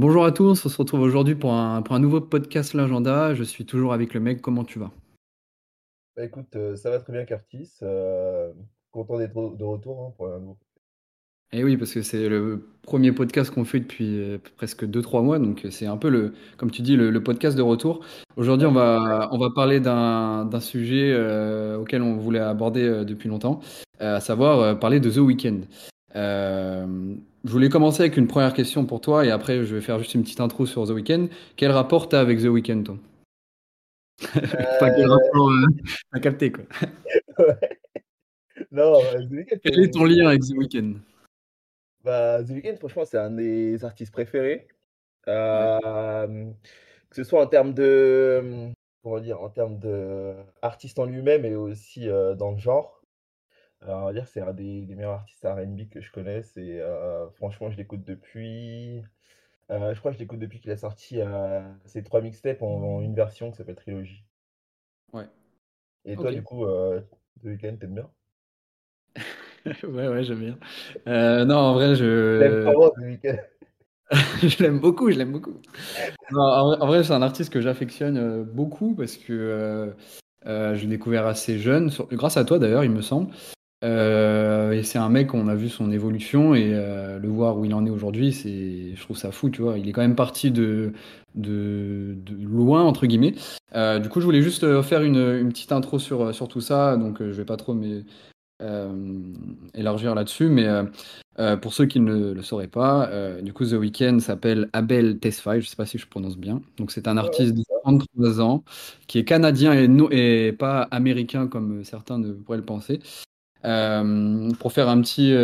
Bonjour à tous, on se retrouve aujourd'hui pour un nouveau podcast L'Agenda. Je suis toujours avec le mec, comment tu vas? Bah écoute, ça va très bien, Curtis. Content d'être de retour hein, pour un nouveau. Eh oui, parce que c'est le premier podcast qu'on fait depuis presque 2-3 mois, donc c'est un peu comme tu dis, le podcast de retour. Aujourd'hui, on Ouais, va, on va parler d'un sujet auquel on voulait aborder depuis longtemps, à savoir parler de The Weeknd. Euh, Je voulais commencer avec une première question pour toi, et après je vais faire juste une petite intro sur The Weeknd. Quel rapport t'as avec The Weeknd, toi? Enfin, quel Euh, rapport t'as capté, quoi. ouais. Non, The Weeknd, Quel est ton lien avec The Weeknd? The Weeknd, franchement, c'est un des artistes préférés. Ouais. Que ce soit en termes de, comment dire, en termes de artiste en lui-même et aussi dans le genre. On va dire que c'est un des meilleurs artistes R&B que je connaisse et franchement, je l'écoute depuis. Je crois que je l'écoute depuis qu'il a sorti ses 3 mixtapes en une version qui s'appelle Trilogy. Ouais, Et toi, ok. du coup, The Weeknd, t'aimes bien? Ouais, j'aime bien. Non, en vrai, T'aimes comment The Weeknd? je l'aime beaucoup, je l'aime beaucoup. Non, en vrai, c'est un artiste que j'affectionne beaucoup parce que je l'ai découvert assez jeune, grâce à toi d'ailleurs, il me semble. Et c'est un mec, on a vu son évolution et le voir où il en est aujourd'hui, je trouve ça fou, tu vois. Il est quand même parti de loin, entre guillemets. Du coup, je voulais juste faire une petite intro sur tout ça, donc je vais pas trop élargir là-dessus, mais pour ceux qui ne le sauraient pas, du coup, The Weeknd s'appelle Abel Tesfaye, je sais pas si je prononce bien. Donc, c'est un Ouais, artiste de c'est ça. 33 ans qui est canadien et pas américain comme certains ne pourraient le penser. Pour faire un petit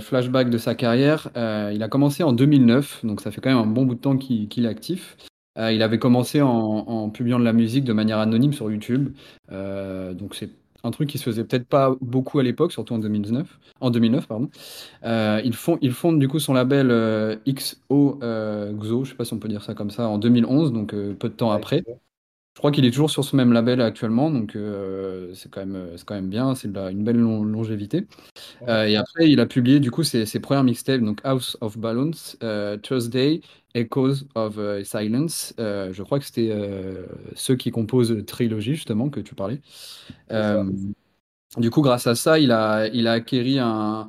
flashback de sa carrière, il a commencé en 2009, donc ça fait quand même un bon bout de temps qu'il est actif. Il avait commencé en publiant de la musique de manière anonyme sur YouTube, donc c'est un truc qui se faisait peut-être pas beaucoup à l'époque, surtout en 2009, pardon. Il fonde du coup son label XOXO, je sais pas si on peut dire ça comme ça, en 2011, donc peu de temps Ouais, après. exactement. Je crois qu'il est toujours sur ce même label actuellement, donc c'est quand même bien, c'est une belle longévité. Ouais, c'est Et ça. après, il a publié du coup ses premières mixtapes, donc House of Balloons, Thursday, Echoes of Silence. Je crois que c'était ceux qui composent Trilogy, justement, que tu parlais. C'est ça. Euh, Du coup, grâce à ça, il a acquéri un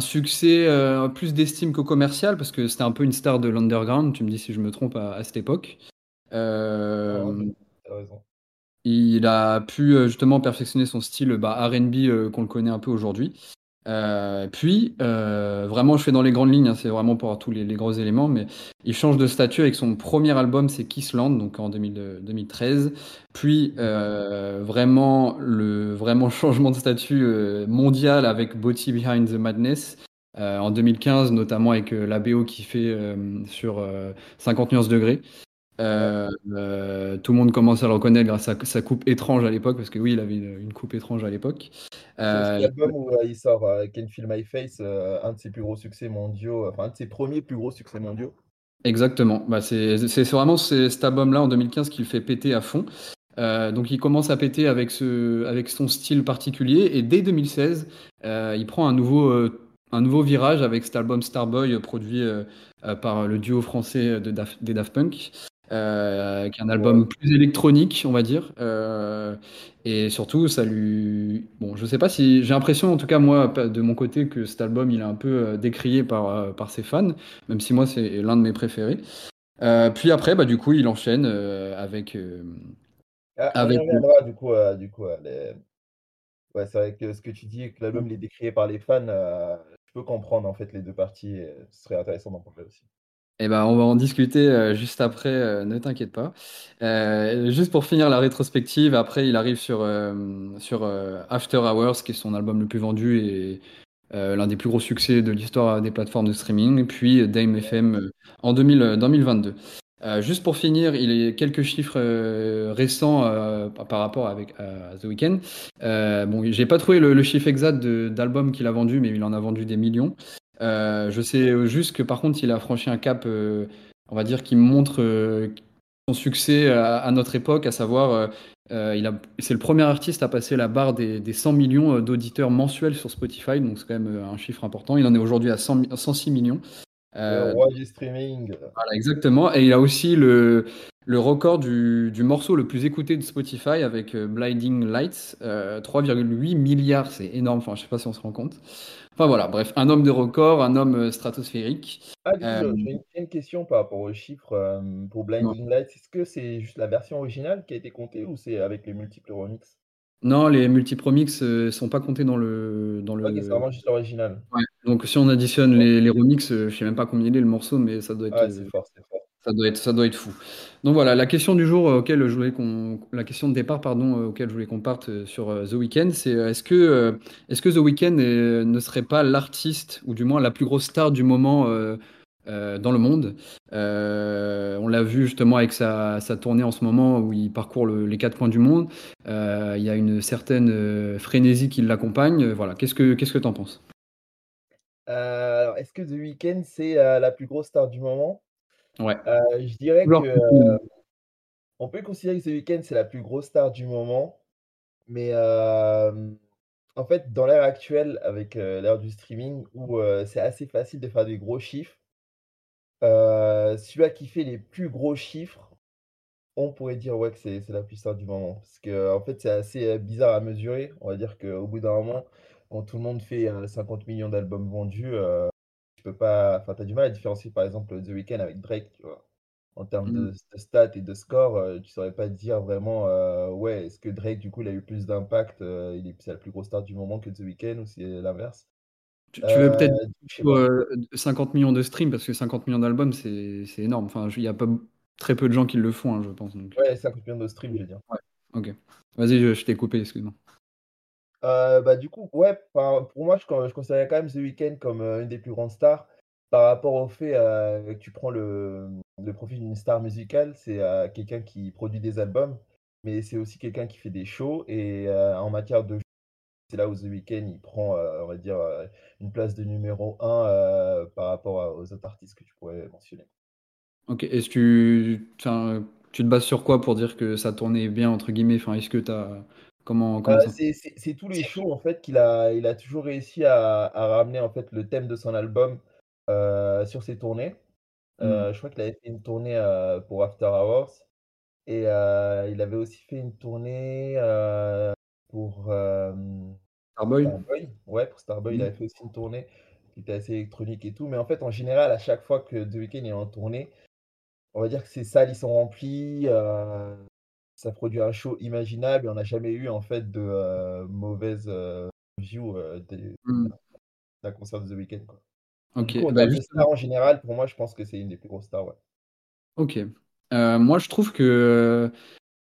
succès plus d'estime que commercial, parce que c'était un peu une star de l'underground, tu me dis si je me trompe, à cette époque. Non, Euh, t'as raison. Il a pu justement perfectionner son style R&B qu'on le connaît un peu aujourd'hui. Puis, vraiment, je fais dans les grandes lignes, hein, c'est vraiment pour avoir tous les gros éléments, mais il change de statut avec son premier album, c'est Kiss Land, donc en 2013. Puis, vraiment, vraiment changement de statut mondial avec Beauty Behind the Madness. En 2015, notamment avec la BO qui fait sur 50 nuances degrés. Ouais. Tout le monde commence à le reconnaître grâce à sa coupe étrange à l'époque, parce que oui, il avait une coupe étrange à l'époque. C'est aussi Euh, l'album où il sort Can't Feel My Face, un de ses plus gros succès mondiaux, enfin un de ses premiers plus gros succès mondiaux. Exactement. Bah, c'est vraiment cet album-là en 2015 qu'il fait péter à fond. Donc il commence à péter avec son style particulier et dès 2016, il prend un nouveau virage avec cet album Starboy produit par le duo français des Daft Punk, qui est un Ouais. album plus électronique, on va dire. Et surtout, ça lui. Bon, je sais pas si. J'ai l'impression, en tout cas, moi, de mon côté, que cet album, il est un peu décrié par ses fans, même si moi, c'est l'un de mes préférés. Puis après, bah, du coup, il enchaîne avec. Ah, on y avec reviendra du coup ouais, c'est vrai que ce que tu dis, que l'album il est décrié par les fans, je peux comprendre en fait les deux parties, et ce serait intéressant d'en parler aussi. Eh ben, on va en discuter juste après, ne t'inquiète pas. Juste pour finir la rétrospective, après il arrive sur After Hours, qui est son album le plus vendu et l'un des plus gros succès de l'histoire des plateformes de streaming, puis Dame Ouais. FM en 2022. Juste pour finir, il y a quelques chiffres récents par rapport à The Weeknd. Bon, j'ai pas trouvé le chiffre exact d'albums qu'il a vendu, mais il en a vendu des millions. Je sais juste que par contre, il a franchi un cap, on va dire, qui montre son succès à notre époque, à savoir, c'est le premier artiste à passer la barre des 100 millions d'auditeurs mensuels sur Spotify, donc c'est quand même un chiffre important. Il en est aujourd'hui à 106 millions. Le roi du streaming. Voilà, exactement. Et il a aussi le record du morceau le plus écouté de Spotify avec Blinding Lights, 3,8 milliards, c'est énorme, enfin, je ne sais pas si on se rend compte. Enfin voilà, bref, un homme de record, un homme stratosphérique. Ah, j'ai une question par rapport aux chiffres pour Blinding Lights. Est-ce que c'est juste la version originale qui a été comptée ou c'est avec les multiples remixes? Non, les multiples remixes ne sont pas comptés dans le. Ok, c'est vraiment juste l'original. Ouais. Donc si on additionne les remixes, je ne sais même pas combien il est le morceau, mais ça doit être. Ah, c'est fort, c'est fort. Ça doit être fou. Donc voilà, la question du jour auquel je voulais qu'on parte sur The Weeknd, c'est est-ce que The Weeknd ne serait pas l'artiste ou du moins la plus grosse star du moment dans le monde. On l'a vu justement avec sa tournée en ce moment où il parcourt les quatre coins du monde. Il y a une certaine frénésie qui l'accompagne. Voilà, qu'est-ce que t'en penses? Alors, est-ce que The Weeknd c'est la plus grosse star du moment? Ouais. Je dirais que on peut considérer que The Weeknd c'est la plus grosse star du moment, mais en fait dans l'ère actuelle avec l'ère du streaming où c'est assez facile de faire des gros chiffres, celui-là qui fait les plus gros chiffres, on pourrait dire ouais que c'est la plus star du moment, parce que en fait c'est assez bizarre à mesurer. On va dire qu'au bout d'un moment, quand tout le monde fait 50 millions d'albums vendus, t'as du mal à différencier par exemple The Weeknd avec Drake, tu vois. En termes de stats et de scores, tu saurais pas dire vraiment ouais, est-ce que Drake du coup il a eu plus d'impact, c'est la plus grosse star du moment que The Weeknd ou c'est l'inverse. Tu veux peut-être 50 millions de streams, parce que 50 millions d'albums c'est énorme, enfin il y a pas très peu de gens qui le font, hein, je pense. Donc. Ouais, 50 millions de streams, je veux dire. Ouais. OK. Vas-y, je t'ai coupé, excuse-moi. Du coup, ouais, pour moi, je considère quand même The Weeknd comme une des plus grandes stars par rapport au fait que tu prends le profil d'une star musicale. C'est quelqu'un qui produit des albums, mais c'est aussi quelqu'un qui fait des shows. Et en matière de shows, c'est là où The Weeknd il prend, on va dire, une place de numéro 1 par rapport aux autres artistes que tu pourrais mentionner. Ok, est-ce que tu te bases sur quoi pour dire que ça tournait bien, entre guillemets, enfin, est-ce que tu as... Comment c'est tous les shows en fait qu'il a toujours réussi à ramener en fait le thème de son album sur ses tournées. Je crois qu'il avait fait une tournée pour After Hours et il avait aussi fait une tournée pour Starboy. Ouais, pour Starboy, il avait fait aussi une tournée qui était assez électronique et tout. Mais en fait, en général, à chaque fois que The Weeknd est en tournée, on va dire que ses salles ils sont remplies. Ça produit un show imaginable et on n'a jamais eu en fait de mauvaise view d'un concert de The Weeknd. Quoi. Ok. Coup, en général, pour moi, je pense que c'est une des plus grosses stars. Ouais. Ok. Moi, je trouve que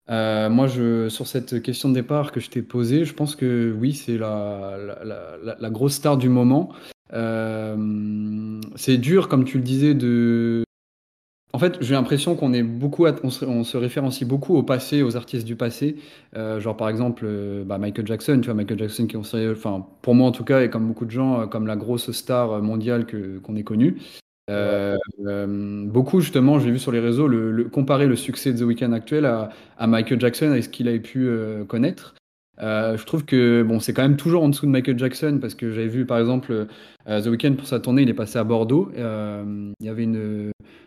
sur cette question de départ que je t'ai posée, je pense que oui, c'est la grosse star du moment. C'est dur, comme tu le disais, En fait, j'ai l'impression qu'on est beaucoup, on se référencie beaucoup au passé, aux artistes du passé. Genre par exemple, Michael Jackson. Tu vois, Michael Jackson qui pour moi en tout cas, et comme beaucoup de gens, comme la grosse star mondiale qu'on est connue. Beaucoup justement, j'ai vu sur les réseaux comparer le succès de The Weeknd actuel à Michael Jackson, à ce qu'il avait pu connaître. Je trouve que c'est quand même toujours en dessous de Michael Jackson, parce que j'avais vu par exemple The Weeknd pour sa tournée, il est passé à Bordeaux. Il y avait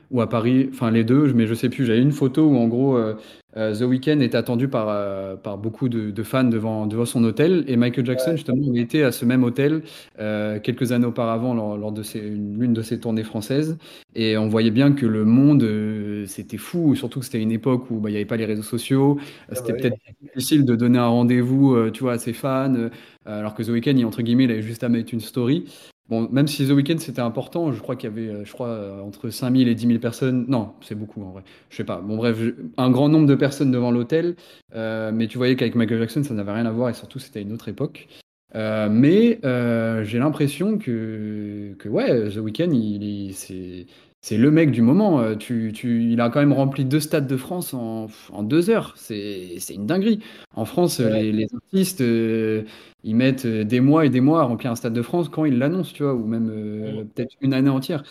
ou à Paris, enfin les deux, mais je sais plus. J'avais une photo où en gros The Weeknd est attendu par beaucoup de fans devant son hôtel, et Michael Jackson justement il était à ce même hôtel quelques années auparavant lors de l'une de ses tournées françaises, et on voyait bien que le monde c'était fou, surtout que c'était une époque où il n'y avait pas les réseaux sociaux, peut-être difficile de donner un rendez-vous tu vois, à ses fans, alors que The Weeknd entre guillemets il avait juste à mettre une story. Bon, même si The Weeknd c'était important, je crois qu'il y avait, entre 5000 et 10 000 personnes. Non, c'est beaucoup en vrai. Je sais pas. Bon, bref, un grand nombre de personnes devant l'hôtel. Mais tu voyais qu'avec Michael Jackson, ça n'avait rien à voir, et surtout c'était une autre époque. Mais j'ai l'impression que ouais, The Weeknd, c'est le mec du moment. Il a quand même rempli 2 stades de France en 2 heures. C'est une dinguerie. En France, les artistes, ils mettent des mois et des mois à remplir un stade de France quand ils l'annoncent, tu vois, ou même peut-être une année entière.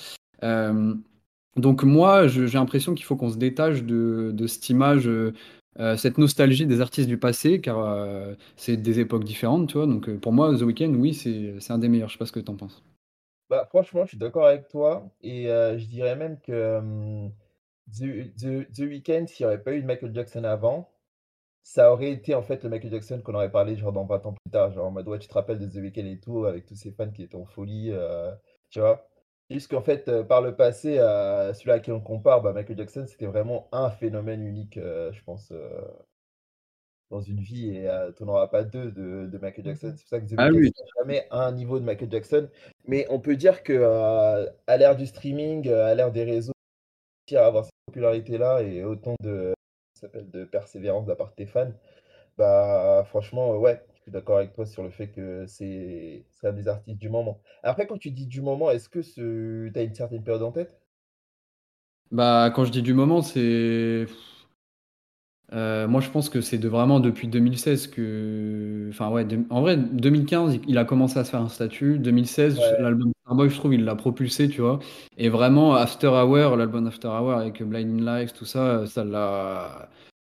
Donc moi, j'ai l'impression qu'il faut qu'on se détache de cette image, cette nostalgie des artistes du passé, car c'est des époques différentes, tu vois. Donc pour moi, The Weeknd, oui, c'est un des meilleurs. Je sais pas ce que t'en penses. Bah, franchement, je suis d'accord avec toi. Et je dirais même que The Weeknd, s'il n'y aurait pas eu de Michael Jackson avant, ça aurait été en fait le Michael Jackson qu'on aurait parlé genre dans 20 ans plus tard. Genre en mode, ouais, tu te rappelles de The Weeknd et tout, avec tous ses fans qui étaient en folie, tu vois. Juste qu'en fait, par le passé, celui à qui on compare, bah, Michael Jackson, c'était vraiment un phénomène unique, je pense, dans une vie. Et tu n'en auras pas deux de Michael Jackson. C'est pour ça que The Ah Weeknd oui, n'est jamais à un niveau de Michael Jackson. Mais on peut dire que à l'ère du streaming, à l'ère des réseaux, réussir à avoir cette popularité-là et autant ça s'appelle de persévérance de la part de tes fans, bah, franchement, ouais, je suis d'accord avec toi sur le fait que c'est un des artistes du moment. Après, quand tu dis du moment, est-ce que tu as une certaine période en tête? Bah, quand je dis du moment, c'est. Moi, je pense que c'est vraiment depuis 2016 que. Enfin, ouais, en vrai, 2015, il a commencé à se faire un statut. 2016, Ouais, l'album Starboy, je trouve, il l'a propulsé, tu vois. Et vraiment, After Hours, l'album After Hours avec Blinding Lights, tout ça,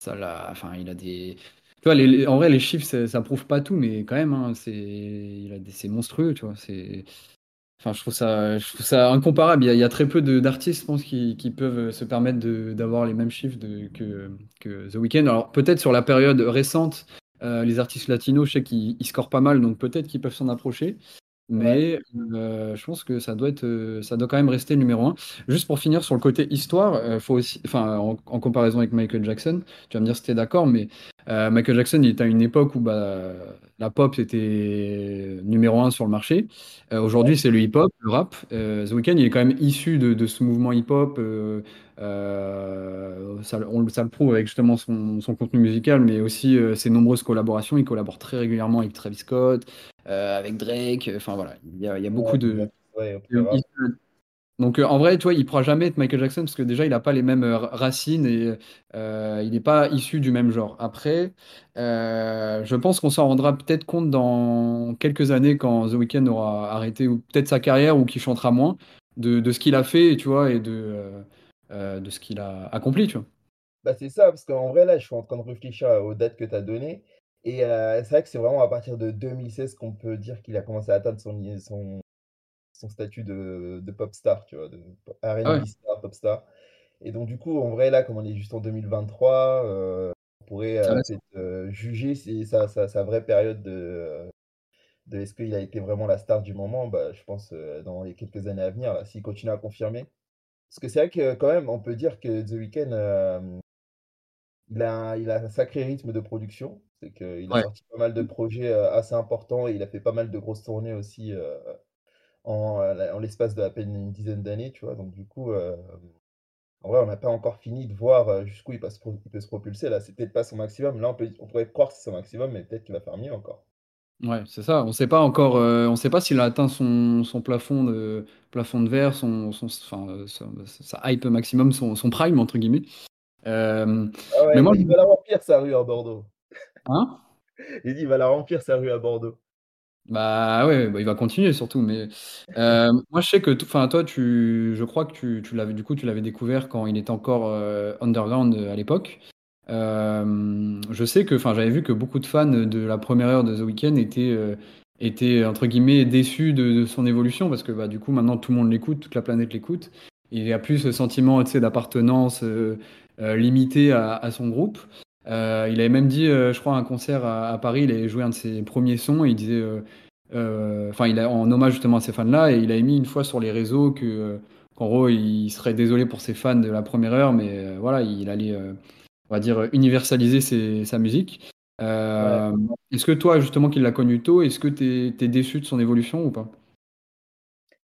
Enfin, il a des. Tu vois, en vrai, les chiffres, ça prouve pas tout, mais quand même, hein, c'est monstrueux, tu vois. Enfin, je trouve ça incomparable. Il y a très peu d'artistes, je pense, qui peuvent se permettre d'avoir les mêmes chiffres que The Weeknd. Alors, peut-être sur la période récente, les artistes latinos, je sais qu'ils scorent pas mal, donc peut-être qu'ils peuvent s'en approcher. Ouais. Mais je pense que ça doit quand même rester numéro un. Juste pour finir sur le côté histoire, faut aussi, enfin, en comparaison avec Michael Jackson, tu vas me dire si t'es d'accord, mais Michael Jackson, il était à une époque où bah, la pop était numéro un sur le marché. Aujourd'hui, Ouais. c'est le hip-hop, le rap. The Weeknd, il est quand même issu de ce mouvement hip-hop. Ça le prouve avec justement son contenu musical, mais aussi ses nombreuses collaborations. Il collabore très régulièrement avec Travis Scott, avec Drake. Enfin voilà, il y a beaucoup Ouais, de. ouais, au plus rare. Donc en vrai, tu vois, il pourra jamais être Michael Jackson parce que déjà, il n'a pas les mêmes racines et il n'est pas issu du même genre. Après, je pense qu'on s'en rendra peut-être compte dans quelques années quand The Weeknd aura arrêté ou peut-être sa carrière ou qu'il chantera moins de ce qu'il a fait, tu vois, et de ce qu'il a accompli, tu vois. Bah c'est ça, parce qu'en vrai, là, je suis en train de réfléchir aux dates que tu as données. Et c'est vrai que c'est vraiment à partir de 2016 qu'on peut dire qu'il a commencé à atteindre son statut de pop star, tu vois, de Ah ouais. R&B star, pop star. Et donc, du coup, en vrai, là, comme on est juste en 2023, on pourrait Ça va, ça. peut-être juger si sa vraie période de est-ce qu'il a été vraiment la star du moment, bah, je pense, dans les quelques années à venir, là, s'il continue à confirmer. Parce que c'est vrai que, quand même, on peut dire que The Weeknd, il a un sacré rythme de production. C'est qu'il a Ouais. sorti pas mal de projets assez importants et il a fait pas mal de grosses tournées aussi en l'espace de à peine une dizaine d'années, tu vois. Donc, du coup, en vrai, on n'a pas encore fini de voir jusqu'où il peut se propulser. Là, c'est peut-être pas son maximum. Là, on pourrait croire que c'est son maximum, mais peut-être qu'il va faire mieux encore. Ouais, c'est ça. On sait pas encore, on sait pas s'il a atteint son plafond de verre, sa hype maximum, son prime entre guillemets. Euh, Ah Mais ouais, moi, il va la remplir sa rue à Bordeaux. hein? Il dit il va la remplir sa rue à Bordeaux. Bah ouais, bah il va continuer surtout, mais moi je sais que, enfin toi, je crois que tu l'avais découvert quand il était encore underground à l'époque. Je sais que, enfin j'avais vu que beaucoup de fans de la première heure de The Weeknd étaient entre guillemets déçus de son évolution parce que bah du coup maintenant tout le monde l'écoute, toute la planète l'écoute. Il n'y a plus ce sentiment, tu sais, d'appartenance limité à son groupe. Il avait même dit, je crois, à un concert à Paris, il avait joué un de ses premiers sons et il disait, enfin, en hommage justement à ces fans-là, et il avait mis une fois sur les réseaux qu'en gros, il serait désolé pour ses fans de la première heure, mais voilà, il allait, on va dire, universaliser sa musique. Ouais. Euh, Est-ce que toi, justement, qui l'as connu tôt, est-ce que t'es déçu de son évolution ou pas?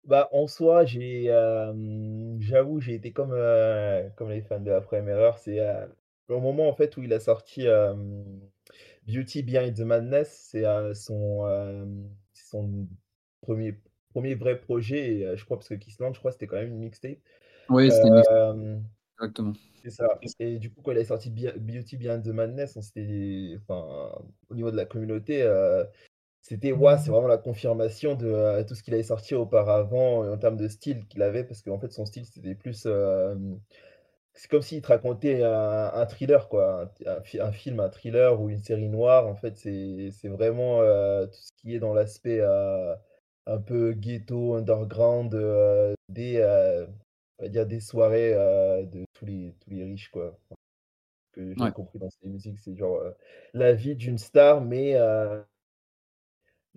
Bah, en soi, j'avoue, j'ai été comme les fans de la première heure. C'est au moment en fait où il a sorti Beauty Behind the Madness, c'est son premier vrai projet. Et, je crois parce que Kiss Land, je crois, c'était quand même une mixtape. Oui, c'était une Euh, exactement. C'est ça. Et du coup, quand il a sorti Beauty Behind the Madness, enfin, au niveau de la communauté, c'était ouais, c'est vraiment la confirmation de tout ce qu'il avait sorti auparavant en termes de style qu'il avait, parce qu'en fait, son style, c'était plus. C'est comme s'il te racontait un thriller, quoi, un film, un thriller ou une série noire. En fait, c'est vraiment tout ce qui est dans l'aspect un peu ghetto, underground, on va dire des soirées de tous les riches, quoi. Ce que j'ai compris dans ces musiques, c'est genre la vie d'une star, mais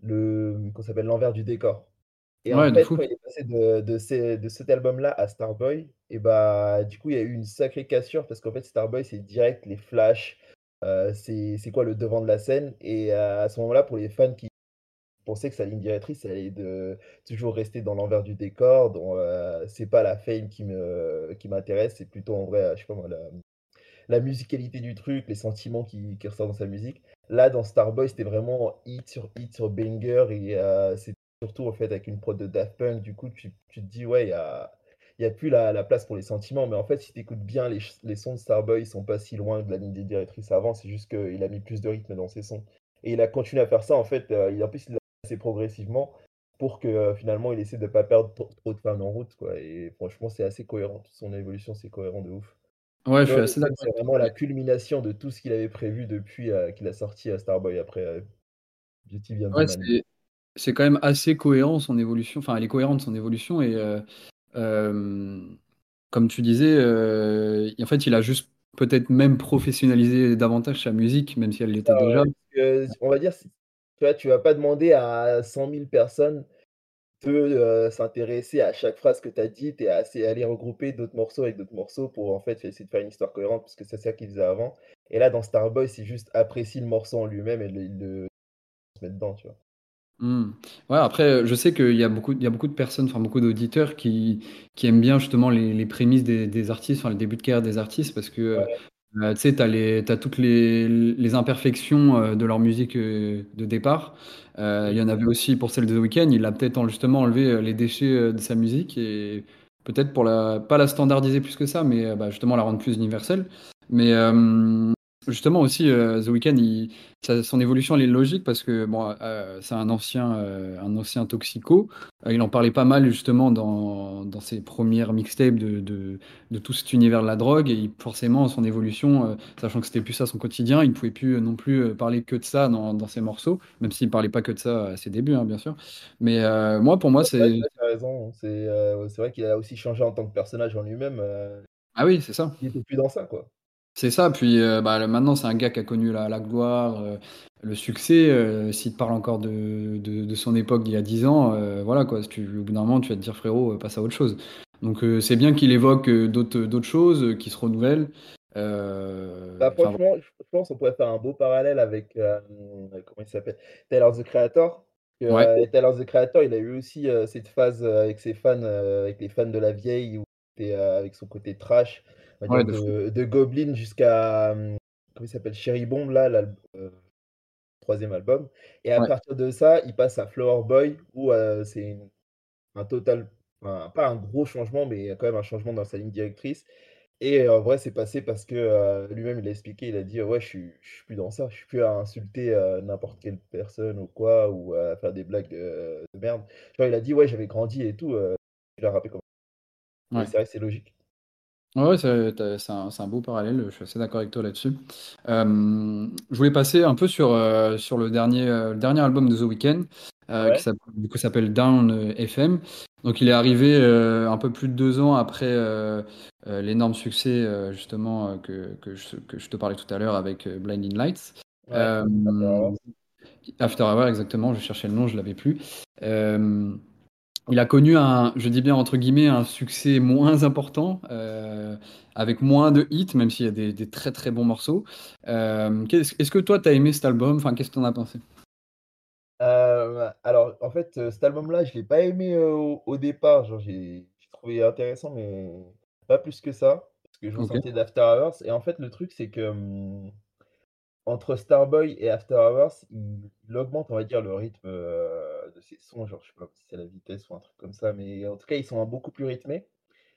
qu'on s'appelle l'envers du décor. Et en fait, quand il est passé de cet album-là à Starboy, et bah, du coup, il y a eu une sacrée cassure, parce qu'en fait, Starboy, c'est direct les flashs, c'est quoi le devant de la scène. Et à ce moment-là, pour les fans qui pensaient que sa ligne directrice, elle est de toujours rester dans l'envers du décor, donc c'est pas la fame qui m'intéresse, c'est plutôt en vrai, je sais pas moi, la musicalité du truc, les sentiments qui ressortent dans sa musique. Là, dans Starboy, c'était vraiment hit sur banger, et c'était surtout en fait avec une prod de Daft Punk. Du coup, tu te dis, ouais, il n'y a plus la place pour les sentiments, mais en fait, si tu écoutes bien les sons de Starboy, ils sont pas si loin de la ligne directrice avant, c'est juste qu'il a mis plus de rythme dans ses sons. Et il a continué à faire ça, en fait, il l'a passé progressivement pour que finalement, il essaie de pas perdre trop de fans en route, quoi. Et franchement, c'est assez cohérent, son évolution, c'est cohérent de ouf. Ouais, je suis assez d'accord. C'est vraiment la culmination de tout ce qu'il avait prévu depuis qu'il a sorti à Starboy après Beauty Behind the Madness. C'est quand même assez cohérent son évolution, enfin elle est cohérente son évolution, et comme tu disais, en fait il a juste peut-être même professionnalisé davantage sa musique, même si elle l'était déjà. On va dire, tu vas pas demander à 100 000 personnes de s'intéresser à chaque phrase que tu as dite et à aller regrouper d'autres morceaux avec d'autres morceaux pour en fait essayer de faire une histoire cohérente, parce que c'est ça qu'il faisait avant. Et là dans Starboy, c'est juste apprécier le morceau en lui-même et le se mettre dedans, tu vois. Ouais, après je sais qu'il y a beaucoup de personnes, enfin beaucoup d'auditeurs qui aiment bien justement les prémices des artistes, enfin le début de carrière des artistes, parce que tu sais, t'as toutes les imperfections de leur musique de départ. Il y en avait aussi pour celle de The Weeknd, il a peut-être justement enlevé les déchets de sa musique, et peut-être pour pas la standardiser plus que ça, mais justement la rendre plus universelle. Mais justement aussi, The Weeknd, son évolution elle est logique, parce que bon, c'est un ancien toxico. Il en parlait pas mal justement dans ses premières mixtapes de tout cet univers de la drogue, et forcément son évolution, sachant que c'était plus ça son quotidien, il ne pouvait plus non plus parler que de ça dans ses morceaux, même s'il ne parlait pas que de ça à ses débuts, hein, bien sûr. Mais pour moi, c'est... Ouais, tu as raison. C'est vrai qu'il a aussi changé en tant que personnage en lui-même. Ah oui, c'est ça. Il n'était plus dans ça, quoi. C'est ça, puis maintenant c'est un gars qui a connu la gloire, le succès. S'il te parle encore de son époque d'il y a 10 ans, voilà quoi, au bout d'un moment tu vas te dire, frérot, passe à autre chose. Donc c'est bien qu'il évoque d'autres choses, qui se renouvellent. Franchement, je pense qu'on pourrait faire un beau parallèle avec comment il s'appelle, Tyler the Creator. Tyler the Creator, il a eu aussi cette phase avec ses fans, avec les fans de la vieille, où il était avec son côté trash. De Goblin jusqu'à comment il s'appelle, Cherry Bomb, là, le troisième album. Et à partir de ça, il passe à Flower Boy, où c'est un total, pas un gros changement, mais quand même un changement dans sa ligne directrice. Et en vrai, c'est passé parce que lui-même, il a expliqué, il a dit, ouais, je suis plus dans ça, je suis plus à insulter n'importe quelle personne ou quoi, ou à faire des blagues de merde. Genre, il a dit, ouais, j'avais grandi et tout, je l'ai rappelé comme ça. Ouais. C'est vrai que c'est logique. Ouais, c'est un beau parallèle, je suis assez d'accord avec toi là-dessus. Je voulais passer un peu sur le dernier album de The Weeknd, qui s'appelle Dawn FM. Donc il est arrivé un peu plus de 2 ans après l'énorme succès justement que je te parlais tout à l'heure avec Blinding Lights. Ouais, After Hours, exactement, je cherchais le nom, je l'avais plus. Il a connu je dis bien entre guillemets, un succès moins important, avec moins de hits, même s'il y a des très très bons morceaux. Est-ce que toi, tu as aimé cet album ? Enfin, qu'est-ce que tu en as pensé ? Alors, en fait, cet album-là, je ne l'ai pas aimé au départ. Genre, j'ai trouvé intéressant, mais pas plus que ça, parce que je ressentais d'After Hours. Et en fait, le truc, c'est que entre Starboy et After Hours, il augmente, on va dire, le rythme de ses sons. Genre, je sais pas si c'est la vitesse ou un truc comme ça, mais en tout cas, ils sont beaucoup plus rythmés.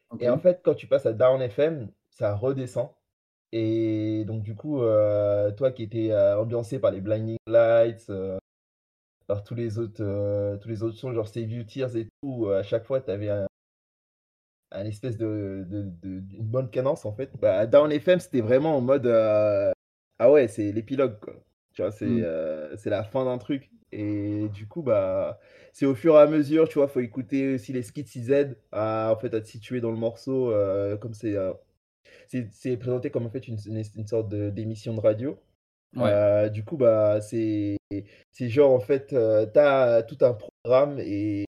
Okay. Et en fait, quand tu passes à Dawn FM, ça redescend. Et donc, du coup, toi qui étais ambiancé par les Blinding Lights, par tous les autres sons, genre Save Your Tears et tout, à chaque fois, tu avais un espèce une bonne cadence, en fait. Bah, à Dawn FM, c'était vraiment en mode... ah ouais, c'est l'épilogue, quoi. Tu vois, c'est la fin d'un truc. Et du coup, bah, c'est au fur et à mesure, tu vois, faut écouter aussi les skits, ils aident à, en fait, à te situer dans le morceau, comme c'est présenté comme en fait une sorte d'émission de radio. Ouais. Du coup, bah, c'est genre, en fait, t'as tout un programme et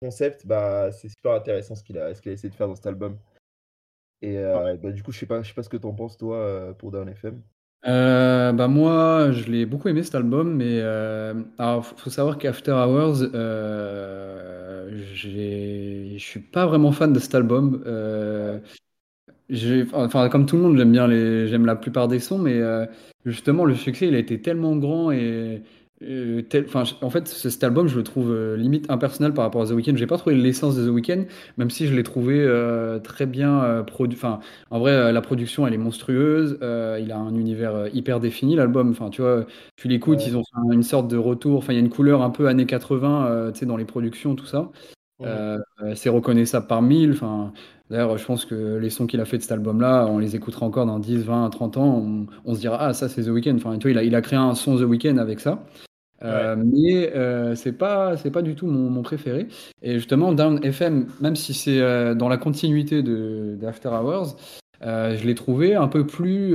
concept, bah, c'est super intéressant ce qu'il a essayé de faire dans cet album. Et bah, du coup, je sais pas ce que t'en penses, toi, pour Dawn FM. Bah moi je l'ai beaucoup aimé cet album, mais alors faut savoir qu'After Hours je suis pas vraiment fan de cet album. Enfin comme tout le monde, j'aime la plupart des sons, mais justement le succès il a été tellement grand en fait cet album je le trouve limite impersonnel par rapport à The Weeknd. J'ai pas trouvé l'essence de The Weeknd, même si je l'ai trouvé très bien produit. Enfin en vrai la production elle est monstrueuse, il a un univers hyper défini l'album, enfin tu vois, tu l'écoutes, ils ont fait une sorte de retour, enfin il y a une couleur un peu années 80 tu sais dans les productions tout ça. Ouais. C'est reconnaissable par mille. Enfin, d'ailleurs, je pense que les sons qu'il a fait de cet album-là, on les écoutera encore dans 10, 20, 30 ans. On se dira, ah, ça, c'est The Weeknd. Enfin, tu vois, il a créé un son The Weeknd avec ça. Ouais. Mais c'est pas du tout mon préféré. Et justement, Dawn FM, même si c'est dans la continuité d'After Hours, je l'ai trouvé un peu plus.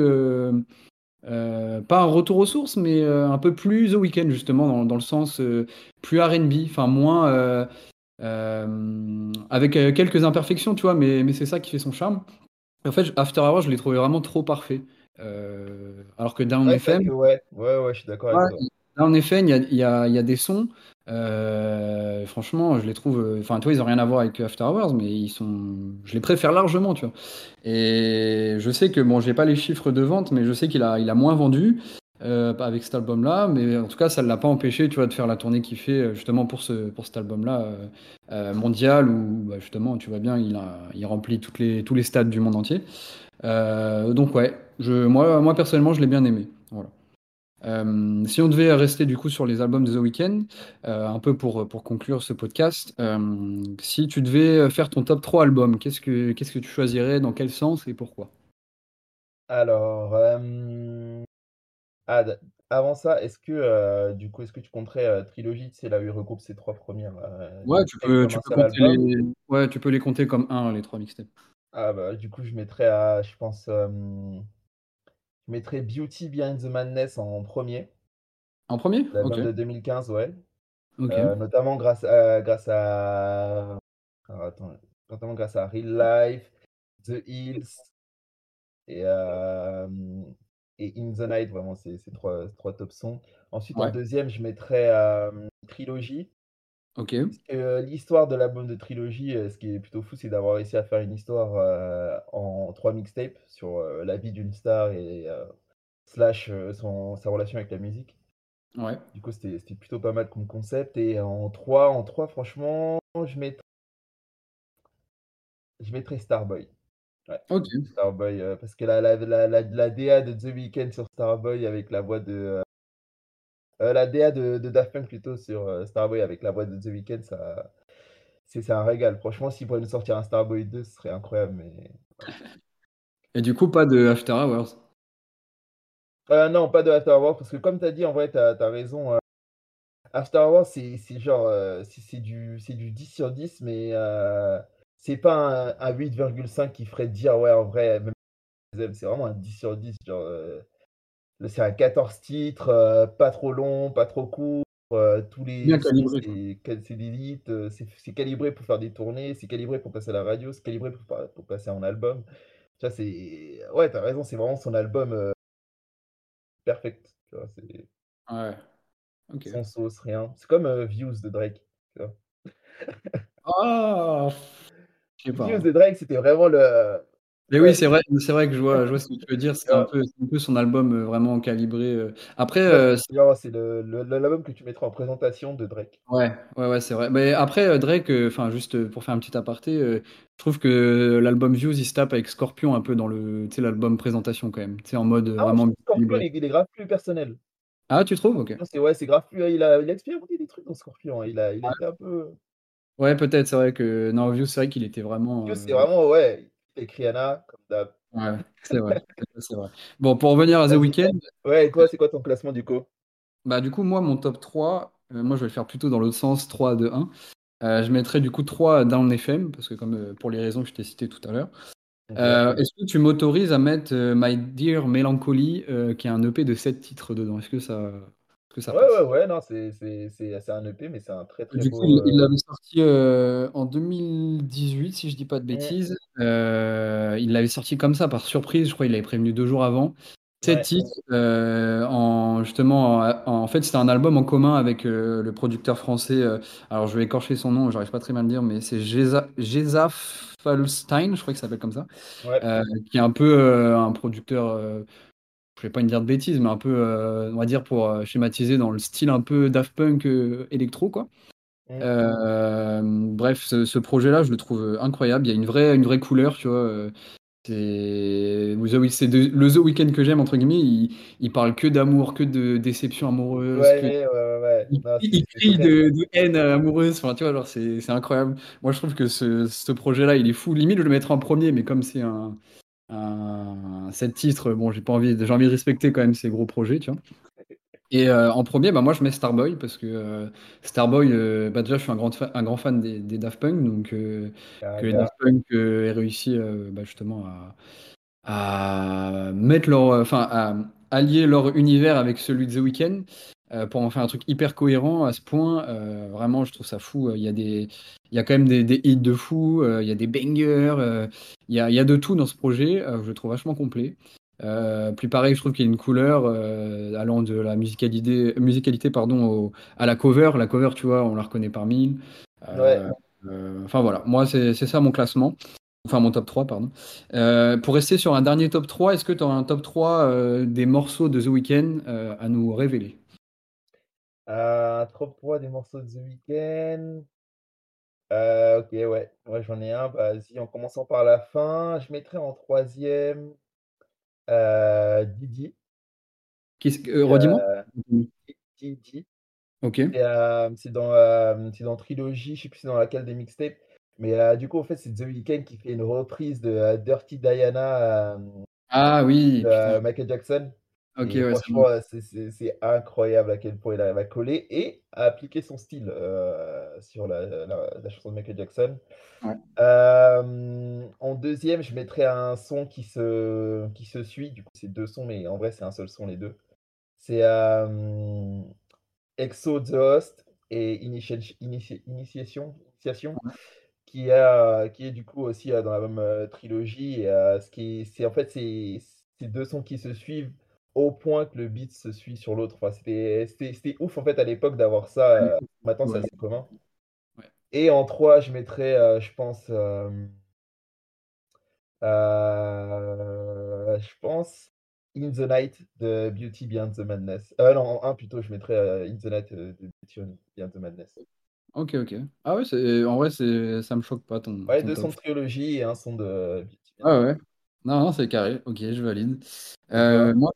Pas un retour aux sources, mais un peu plus The Weeknd, justement, dans le sens plus R&B. Enfin, moins. Avec quelques imperfections, tu vois, mais c'est ça qui fait son charme. En fait, After Hours, je l'ai trouvé vraiment trop parfait. Alors que Dawn FM, ouais, je suis d'accord avec toi. Dawn FM, il y a des sons. Franchement, je les trouve. Enfin, tu vois, ils n'ont rien à voir avec After Hours, mais je les préfère largement, tu vois. Et je sais que bon, j'ai pas les chiffres de vente, mais je sais qu'il a moins vendu. Avec cet album-là, mais en tout cas, ça ne l'a pas empêché, tu vois, de faire la tournée qu'il fait justement pour cet album-là mondial, où bah, justement, tu vois bien, il remplit tous les stades du monde entier. Donc ouais, moi personnellement, je l'ai bien aimé. Voilà. Si on devait rester du coup sur les albums de The Weeknd, un peu pour conclure ce podcast, si tu devais faire ton top 3 albums, qu'est-ce que tu choisirais, dans quel sens et pourquoi? Alors. Avant ça, est-ce que tu compterais Trilogy, c'est là où il regroupe ces trois premières ouais, tu peux les compter comme un, les trois mixtapes. Ah bah du coup, je mettrais je mettrais Beauty Behind the Madness en premier. En premier ? L'album de 2015, ouais. Okay. Notamment grâce à Real Life, The Hills et In the Night, vraiment, c'est trois top sons. Ensuite, en deuxième, je mettrais Trilogy. Ok. L'histoire de l'album de Trilogy, ce qui est plutôt fou, c'est d'avoir réussi à faire une histoire en trois mixtapes sur la vie d'une star et sa relation avec la musique. Ouais. Du coup, c'était plutôt pas mal comme concept. Et en trois, franchement, je mettrais Starboy. Ouais. Okay. Starboy, parce que la DA de The Weeknd sur Starboy avec la voix de la DA de Daft Punk plutôt sur Starboy avec la voix de The Weeknd, ça c'est un régal. Franchement, s'ils pourraient nous sortir un Starboy 2, ce serait incroyable. Mais ouais. Et du coup, pas de After Hours. Non, pas de After Hours, parce que comme t'as dit, en vrai, t'as raison. After Hours, c'est genre c'est du 10 sur 10, mais c'est pas un 8,5 qui ferait dire ouais, en vrai, même c'est vraiment un 10 sur 10. Genre, c'est un 14 titres, pas trop long, pas trop court. Tous les bien calibré. C'est d'élite, c'est calibré pour faire des tournées, c'est calibré pour passer à la radio, c'est calibré pour passer en album. Tu vois, c'est. Ouais, t'as raison, c'est vraiment son album perfect. Tu vois, c'est. Ouais. Okay. Sans sauce, rien. C'est comme Views de Drake. Tu vois. Oh! Views de Drake, c'était vraiment le. Mais oui, c'est vrai que je vois ce que tu veux dire. C'est un peu son album vraiment calibré. Après, c'est l'album que tu mettras en présentation de Drake. Ouais, c'est vrai. Mais après, Drake, enfin, juste pour faire un petit aparté, je trouve que l'album Views, il se tape avec Scorpion un peu dans le, tu sais, l'album présentation quand même. Tu sais, en mode vraiment. Scorpion, il est grave plus personnel. Ah, tu trouves? Ok. C'est grave plus. Il a expérimenté des trucs dans Scorpion. Il a été un peu. Ouais, peut-être, c'est vrai que. Non, Views, c'est vrai qu'il était vraiment. Views, c'est vraiment, ouais. Et Kriana, comme d'hab. Ouais, c'est vrai. Bon, pour revenir à The Weeknd. Ouais, et toi, c'est quoi ton classement du coup? Bah, du coup, moi, mon top 3, Moi, je vais le faire plutôt dans l'autre sens, 3, 2, 1. Je mettrais du coup 3 Dawn FM, parce que comme pour les raisons que je t'ai citées tout à l'heure. Est-ce que tu m'autorises à mettre My Dear Melancholy, qui a un EP de 7 titres dedans? Est-ce que ça passe? Ouais, non, c'est un EP, mais c'est un très très beau... Du coup, il l'avait sorti en 2018, si je dis pas de bêtises. Ouais. Il l'avait sorti comme ça, par surprise, je crois qu'il l'avait prévenu 2 jours avant. 7 titres, en fait, c'était un album en commun avec le producteur français, alors je vais écorcher son nom, j'arrive pas très bien à le dire, mais c'est Geza Falstein, je crois qu'il s'appelle comme ça, qui est un peu un producteur, je vais pas me dire de bêtises, mais un peu, on va dire, pour schématiser, dans le style un peu Daft Punk électro, quoi. Bref, ce projet-là, je le trouve incroyable, il y a une vraie couleur, tu vois, c'est le The Weeknd que j'aime, entre guillemets. Il parle que d'amour, que de déception amoureuse. Il crie de haine amoureuse. Enfin, tu vois, genre, c'est incroyable. Moi, je trouve que ce projet-là, il est fou. Limite, je le mettrais en premier, mais comme c'est un 7 titres, bon, j'ai envie de respecter quand même ces gros projets, tu vois. Et en premier, bah, moi, je mets Starboy, parce que Starboy, bah, déjà, je suis un grand fan des Daft Punk, donc que les Daft Punk aient réussi bah, justement à mettre à allier leur univers avec celui de The Weeknd pour en faire un truc hyper cohérent à ce point. Vraiment, je trouve ça fou. Il y a quand même des hits de fou, il y a des bangers, il y a de tout dans ce projet. Je le trouve vachement complet. Puis pareil, je trouve qu'il y a une couleur allant de la musicalité, à la cover. La cover, tu vois, on la reconnaît par mille. Enfin voilà, moi c'est ça mon classement. Enfin mon top 3, pardon. Pour rester sur un dernier top 3, est-ce que tu as un top 3 des morceaux de The Weeknd à nous révéler? Un top 3 des morceaux de The Weeknd. Ok, ouais. Moi j'en ai un. Vas-y, en commençant par la fin, je mettrai en 3e... Didi. Redis-moi. Didi. Ok. C'est dans Trilogy, je sais plus c'est dans laquelle des mixtapes. Mais du coup, en fait, c'est The Weeknd qui fait une reprise de Dirty Diana. Michael Jackson. Ok, et ouais. Franchement, c'est incroyable à quel point il arrive à coller et à appliquer son style sur la chanson de Michael Jackson. Ouais. En deuxième, je mettrais un son qui se suit. Du coup, c'est 2 sons, mais en vrai, c'est un seul son, les deux. C'est Exo The Host et Initiation. Ouais. Qui est du coup aussi dans la même trilogie. Et, c'est 2 sons qui se suivent, au point que le beat se suit sur l'autre. Enfin, c'était ouf en fait à l'époque d'avoir ça. Maintenant, c'est assez commun. Ouais. Et en 3, je mettrais, je pense, In the Night de Beauty Behind the Madness. Non, en 1 plutôt, je mettrais In the Night de Beauty Behind the Madness. Ok. Ah ouais, ça me choque pas ton. Ouais, 2 sons de trilogie et 1 son de Beauty. Ah ouais. Non, c'est carré. Ok, je valide. Moi,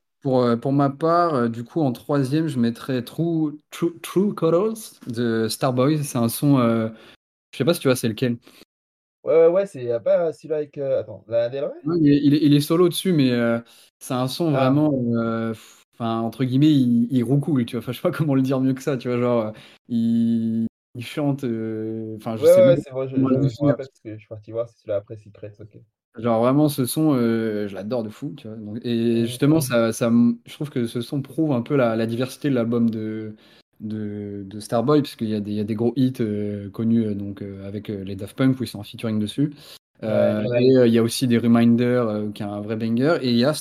pour ma part, du coup, en 3e, je mettrais True Colors de Starboy. C'est un son. Je sais pas si tu vois, c'est lequel. Ouais, c'est pas celui-là avec. Attends, la dernière. Ouais, il est solo dessus, mais c'est un son vraiment. Enfin, entre guillemets, il roucoule, tu vois. Enfin, je sais pas comment le dire mieux que ça, tu vois. Genre, il chante. Enfin, je sais pas. Ouais, c'est vrai, je me rappelle parce que je suis parti voir, c'est celui-là après Secret, ok. Genre vraiment ce son, je l'adore de fou, tu vois. Donc, et justement, ça, je trouve que ce son prouve un peu la diversité de l'album de Starboy, parce qu'il y a des gros hits connus donc, avec les Daft Punk où ils sont en featuring dessus. Et il y a aussi des Reminders qui est un vrai banger, et il y a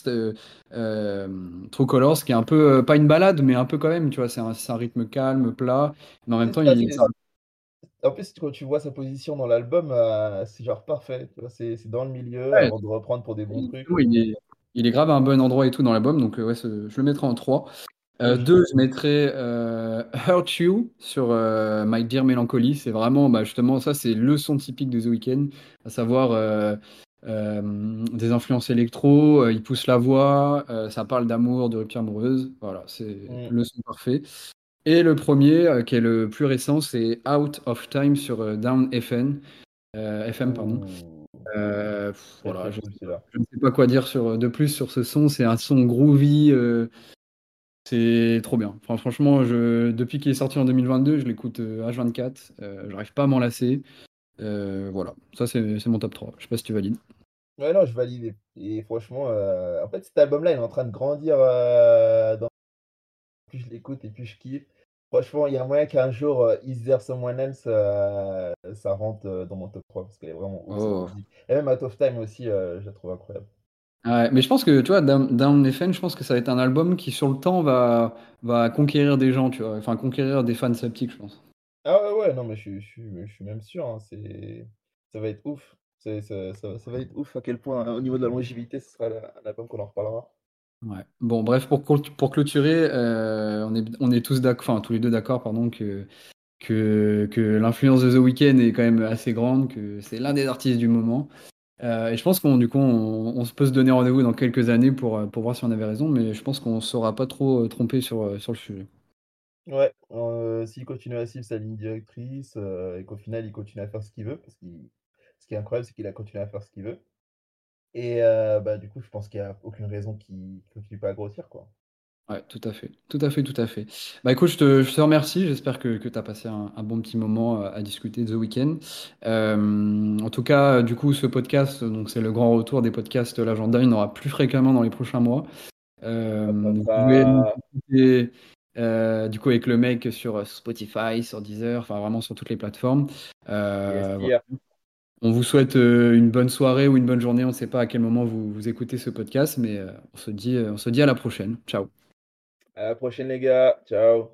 True Colors qui est un peu, pas une balade, mais un peu quand même, tu vois, c'est un rythme calme, plat, mais en même temps, en plus, quand tu vois sa position dans l'album, c'est genre parfait. C'est dans le milieu, avant de reprendre pour des bons trucs. Oui, il est grave à un bon endroit et tout dans l'album, donc ouais, je le mettrai en 3. 2, je mettrai Hurt You sur My Dear Melancholy. C'est vraiment, bah, justement, ça, c'est le son typique de The Weeknd, à savoir des influences électro, il pousse la voix, ça parle d'amour, de rupture amoureuse. Voilà, c'est le son parfait. Et le premier, qui est le plus récent, c'est Out of Time sur Dawn FM. Voilà, je ne sais pas quoi dire de plus sur ce son. C'est un son groovy. c'est trop bien. Enfin, franchement, depuis qu'il est sorti en 2022, je l'écoute H24. J'arrive pas à m'en lasser. Voilà, ça c'est mon top 3. Je sais pas si tu valides. Ouais, non, je valide. Et franchement, en fait, cet album-là, il est en train de grandir. Plus je l'écoute et plus je kiffe. Franchement, il y a moyen qu'un jour, Is There Someone Else, ça rentre dans mon top 3 parce qu'elle est vraiment. Oh. Et même Out of Time aussi, je la trouve incroyable. Ouais, mais je pense que, tu vois, Dawn FM, je pense que ça va être un album qui, sur le temps, va conquérir des gens, tu vois. Enfin, conquérir des fans sceptiques, je pense. Ah ouais, non, mais je suis même sûr. Hein, ça va être ouf. Ça va être ouf à quel point, au niveau de la longévité, ce sera un album qu'on en reparlera. Ouais. Bon, bref, pour clôturer, on est tous d'accord, enfin tous les deux d'accord, pardon, que l'influence de The Weeknd est quand même assez grande, que c'est l'un des artistes du moment. Et je pense qu'on du coup, on peut se donner rendez-vous dans quelques années pour voir si on avait raison, mais je pense qu'on ne saura pas trop tromper sur le sujet. Ouais, s'il continue à suivre sa ligne directrice et qu'au final il continue à faire ce qu'il veut, parce que ce qui est incroyable, c'est qu'il a continué à faire ce qu'il veut. Et du coup, je pense qu'il n'y a aucune raison qu'il ne continue pas à grossir, quoi. Ouais, tout à fait. Bah écoute, je te remercie. J'espère que tu as passé un bon petit moment à discuter de The Weeknd. En tout cas, du coup, ce podcast, donc c'est le grand retour des podcasts L'Agenda. Il y en aura plus fréquemment dans les prochains mois. Du coup, avec le mec sur Spotify, sur Deezer, enfin vraiment sur toutes les plateformes. On vous souhaite une bonne soirée ou une bonne journée. On ne sait pas à quel moment vous écoutez ce podcast, mais on se dit à la prochaine. Ciao. À la prochaine, les gars. Ciao.